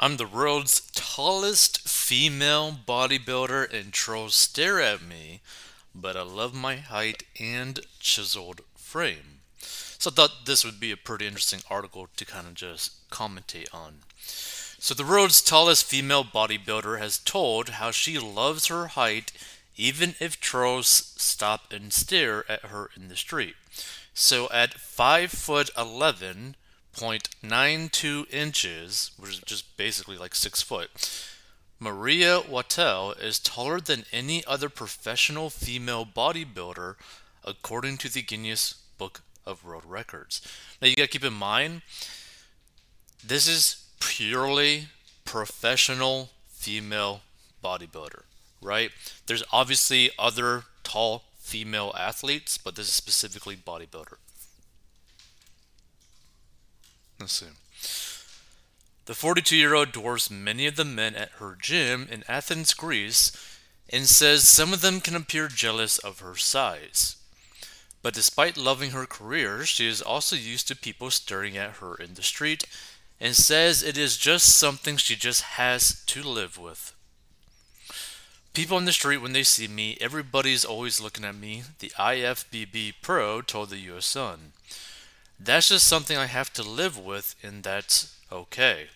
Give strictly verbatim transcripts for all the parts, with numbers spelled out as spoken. I'm the world's tallest female bodybuilder and trolls stare at me, but I love my height and chiseled frame. So I thought this would be a pretty interesting article to kind of just commentate on. So the world's tallest female bodybuilder has told how she loves her height even if trolls stop and stare at her in the street. So at five foot eleven, zero point nine two inches, which is just basically like six foot, Maria Wattel is taller than any other professional female bodybuilder, according to the Guinness Book of World Records. Now you gotta keep in mind, this is purely professional female bodybuilder, right? There's obviously other tall female athletes, but this is specifically bodybuilder. Let's see. The forty-two-year-old dwarfs many of the men at her gym in Athens, Greece, and says some of them can appear jealous of her size. But despite loving her career, she is also used to people staring at her in the street and says it is just something she just has to live with. People on the street, when they see me, everybody's always looking at me, the I F B B Pro told the U S Sun. That's just something I have to live with, and that's okay.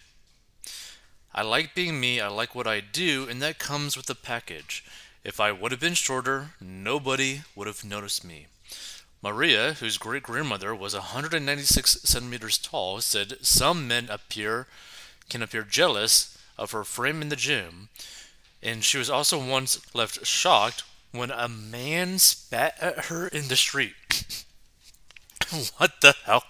I like being me, I like what I do, and that comes with the package. If I would have been shorter, nobody would have noticed me. Maria, whose great-grandmother was one hundred ninety-six centimeters tall, said some men appear can appear jealous of her frame in the gym, and she was also once left shocked when a man spat at her in the street. What the hell?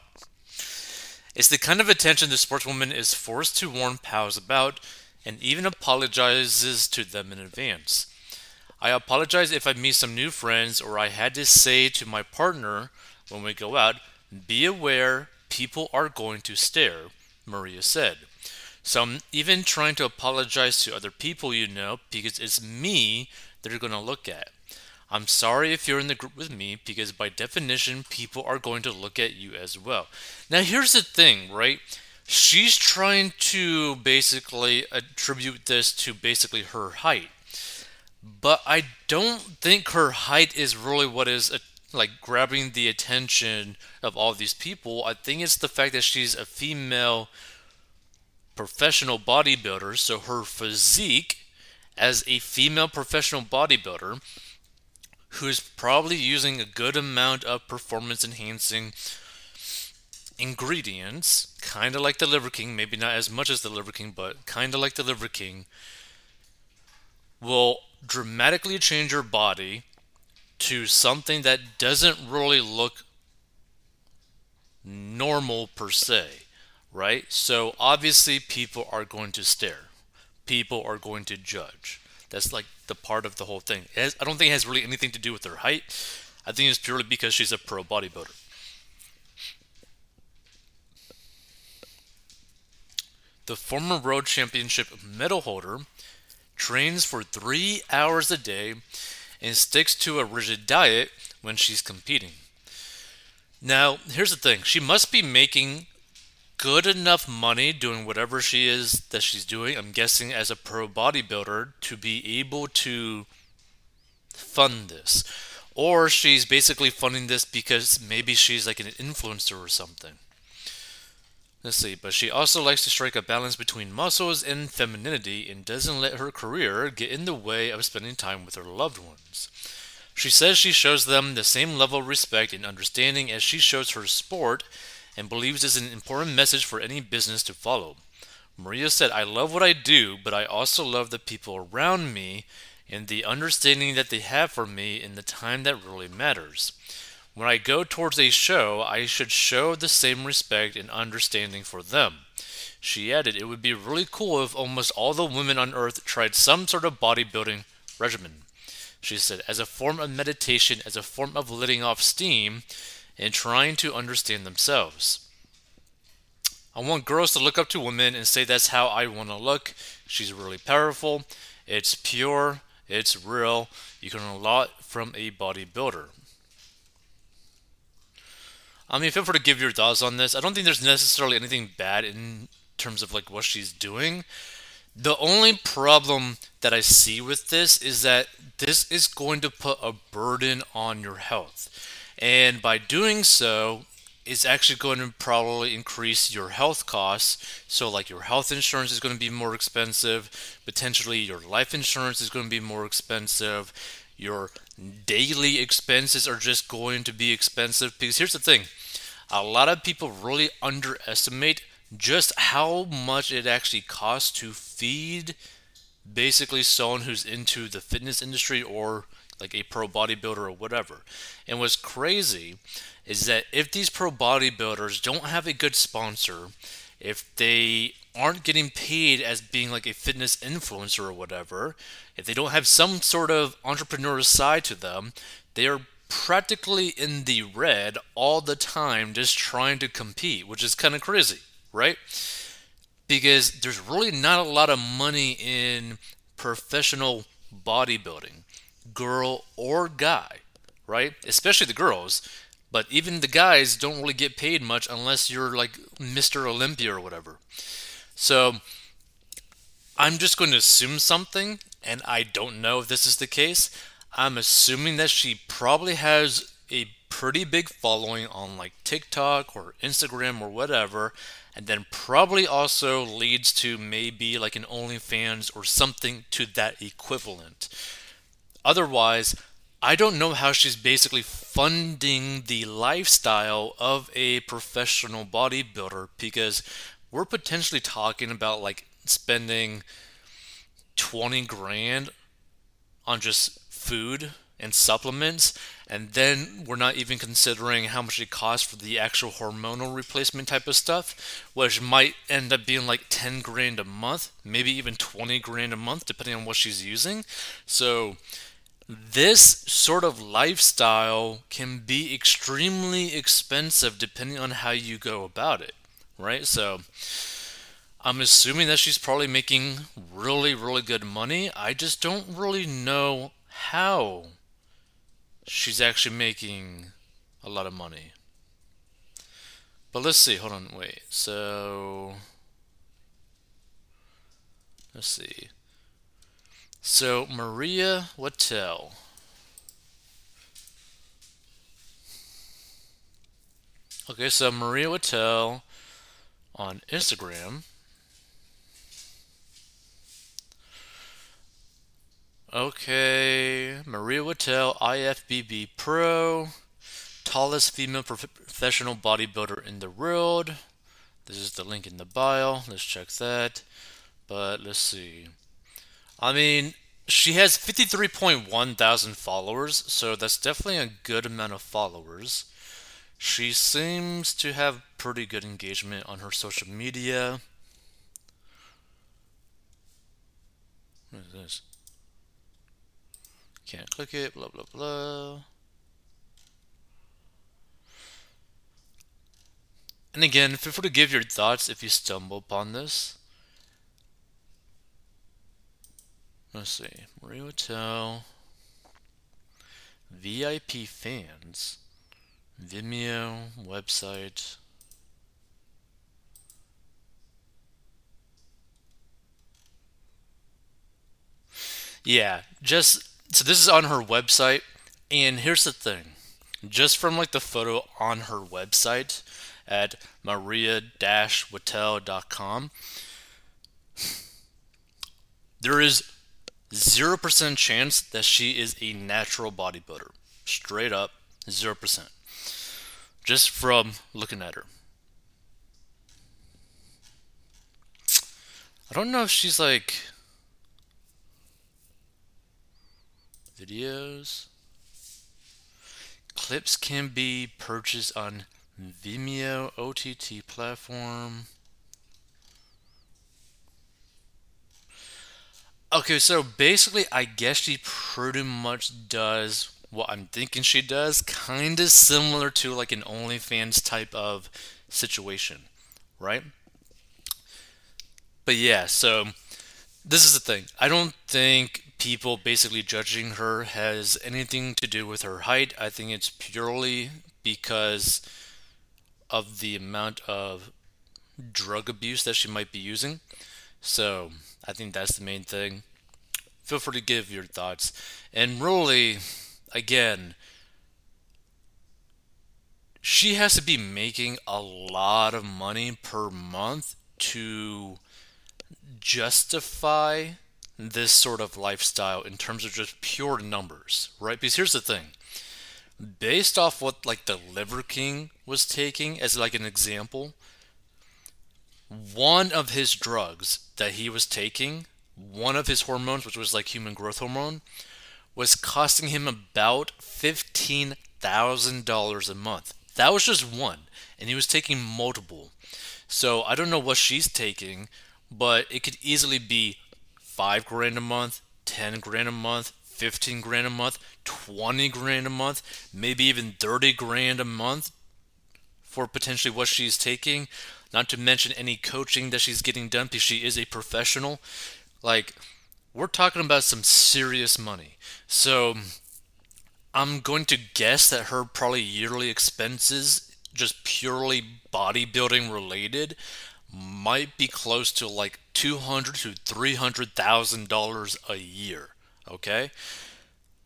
It's the kind of attention the sportswoman is forced to warn pals about and even apologizes to them in advance. I apologize if I meet some new friends or I had to say to my partner when we go out, be aware people are going to stare, Maria said. So I'm even trying to apologize to other people, you know, because it's me they're going to look at. I'm sorry if you're in the group with me because by definition, people are going to look at you as well. Now, here's the thing, right? She's trying to basically attribute this to basically her height. But I don't think her height is really what is uh, like grabbing the attention of all these people. I think it's the fact that she's a female professional bodybuilder. So her physique as a female professional bodybuilder who's probably using a good amount of performance-enhancing ingredients, kind of like the Liver King, maybe not as much as the Liver King, but kind of like the Liver King, will dramatically change your body to something that doesn't really look normal per se, right? So obviously people are going to stare. People are going to judge. That's like the part of the whole thing. It has, I don't think it has really anything to do with her height. I think it's purely because she's a pro bodybuilder. The former World Championship medal holder trains for three hours a day and sticks to a rigid diet when she's competing. Now, here's the thing. She must be making good enough money doing whatever she is that she's doing, I'm guessing as a pro bodybuilder, to be able to fund this. Or she's basically funding this because maybe she's like an influencer or something. Let's see, but she also likes to strike a balance between muscles and femininity and doesn't let her career get in the way of spending time with her loved ones. She says she shows them the same level of respect and understanding as she shows her sport and believes it's an important message for any business to follow. Maria said, I love what I do, but I also love the people around me and the understanding that they have for me in the time that really matters. When I go towards a show, I should show the same respect and understanding for them. She added, it would be really cool if almost all the women on earth tried some sort of bodybuilding regimen. She said, as a form of meditation, as a form of letting off steam, and trying to understand themselves. I want girls to look up to women and say that's how I want to look. She's really powerful. It's pure. It's real. You can learn a lot from a bodybuilder. I mean, feel free to give your thoughts on this. I don't think there's necessarily anything bad in terms of like what she's doing. The only problem that I see with this is that this is going to put a burden on your health. And by doing so, it's actually going to probably increase your health costs. So like your health insurance is going to be more expensive. Potentially your life insurance is going to be more expensive. Your daily expenses are just going to be expensive. Because here's the thing, a lot of people really underestimate just how much it actually costs to feed basically someone who's into the fitness industry or like a pro bodybuilder or whatever. And what's crazy is that if these pro bodybuilders don't have a good sponsor, if they aren't getting paid as being like a fitness influencer or whatever, if they don't have some sort of entrepreneurial side to them, they are practically in the red all the time just trying to compete, which is kind of crazy, right? Because there's really not a lot of money in professional bodybuilding, girl or guy, right? Especially the girls, but even the guys don't really get paid much unless you're like Mister Olympia or whatever. So I'm just going to assume something, and I don't know if this is the case. I'm assuming that she probably has a pretty big following on like TikTok or Instagram or whatever, and then probably also leads to maybe like an OnlyFans or something to that equivalent. Otherwise, I don't know how she's basically funding the lifestyle of a professional bodybuilder, because we're potentially talking about like spending twenty grand on just food and supplements, and then we're not even considering how much it costs for the actual hormonal replacement type of stuff, which might end up being like ten grand a month, maybe even twenty grand a month, depending on what she's using. So this sort of lifestyle can be extremely expensive depending on how you go about it, right? So I'm assuming that she's probably making really, really good money. I just don't really know how she's actually making a lot of money. But let's see. Hold on. Wait. So let's see. So Maria Wattel. Okay, so Maria Wattel on Instagram. Okay, Maria Wattel, I F B B Pro, tallest female professional bodybuilder in the world. This is the link in the bio. Let's check that. But let's see. I mean, she has fifty-three point one thousand followers, so that's definitely a good amount of followers. She seems to have pretty good engagement on her social media. What is this? Can't click it, blah, blah, blah. And again, feel free to give your thoughts if you stumble upon this. Let's see. Maria Wattel. V I P fans. Vimeo website. Yeah, just... So this is on her website, and here's the thing, just from like the photo on her website at maria dash wattel dot com, there is zero percent chance that she is a natural bodybuilder, straight up zero percent, just from looking at her. I don't know if she's like... videos. Clips can be purchased on Vimeo O T T platform. Okay, so basically I guess she pretty much does what I'm thinking she does, kind of similar to like an OnlyFans type of situation, right? But yeah, so this is the thing. I don't think people basically judging her has anything to do with her height. I think it's purely because of the amount of drug abuse that she might be using. So I think that's the main thing. Feel free to give your thoughts. And really, again, she has to be making a lot of money per month to justify this sort of lifestyle in terms of just pure numbers, right? Because here's the thing. Based off what like the Liver King was taking as like an example, one of his drugs that he was taking, one of his hormones, which was like human growth hormone, was costing him about fifteen thousand dollars a month. That was just one, and he was taking multiple. So I don't know what she's taking, but it could easily be five grand a month, ten grand a month, fifteen grand a month, twenty grand a month, maybe even thirty grand a month for potentially what she's taking. Not to mention any coaching that she's getting done because she is a professional. Like, we're talking about some serious money. So I'm going to guess that her probably yearly expenses, just purely bodybuilding related, might be close to like two hundred thousand to three hundred thousand dollars a year, okay?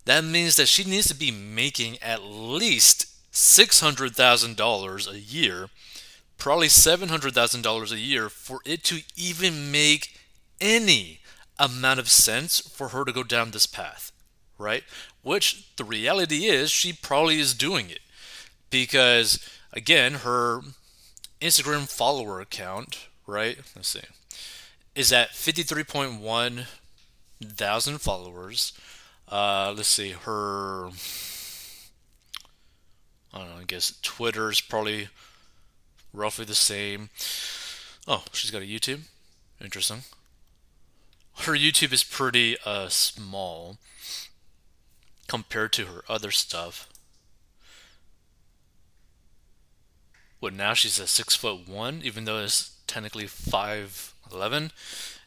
That means that she needs to be making at least six hundred thousand dollars a year, probably seven hundred thousand dollars a year, for it to even make any amount of sense for her to go down this path, right? Which the reality is she probably is doing it because, again, her Instagram follower account, right? Let's see, is at fifty-three point one thousand followers. Uh, let's see, her, I don't know, I guess Twitter's probably roughly the same. Oh, she's got a YouTube. Interesting. Her YouTube is pretty uh, small compared to her other stuff. But now she's a six foot one, even though it's technically five eleven.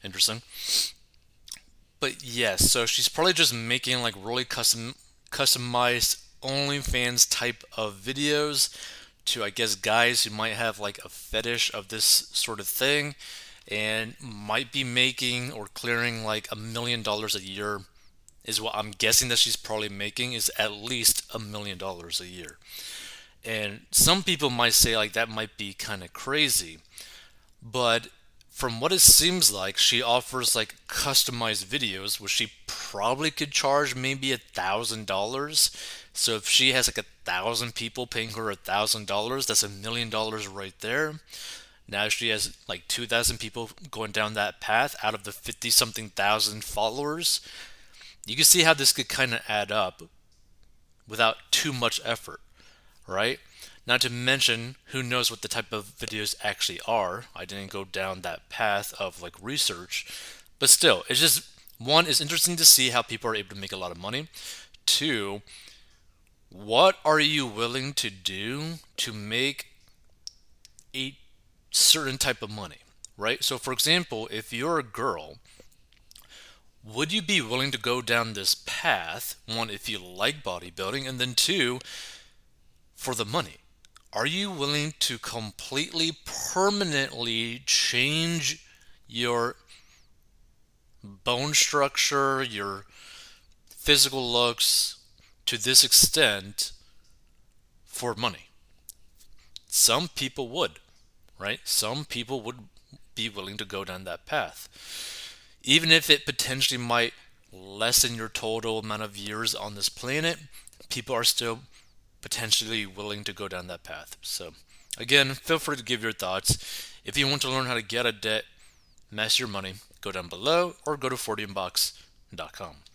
Interesting. But yes, yeah, so she's probably just making like really custom, customized OnlyFans type of videos to, I guess, guys who might have like a fetish of this sort of thing, and might be making or clearing like a million dollars a year is what I'm guessing that she's probably making, is at least a million dollars a year. And some people might say like that might be kind of crazy, but from what it seems like, she offers like customized videos which she probably could charge maybe a thousand dollars. So if she has like a thousand people paying her a thousand dollars, that's a million dollars right there. Now she has like two thousand people going down that path out of the fifty something thousand followers. You can see how this could kind of add up without too much effort, right? Not to mention, who knows what the type of videos actually are. I didn't go down that path of like research, but still, it's just, one, it's interesting to see how people are able to make a lot of money. Two, what are you willing to do to make a certain type of money, right? So for example, if you're a girl, would you be willing to go down this path, one, if you like bodybuilding, and then two, for the money? Are you willing to completely, permanently change your bone structure, your physical looks to this extent for money? Some people would, right? Some people would be willing to go down that path, even if it potentially might lessen your total amount of years on this planet. People are still potentially willing to go down that path. So again, feel free to give your thoughts. If you want to learn how to get out of debt, master your money, go down below or go to forty in box dot com.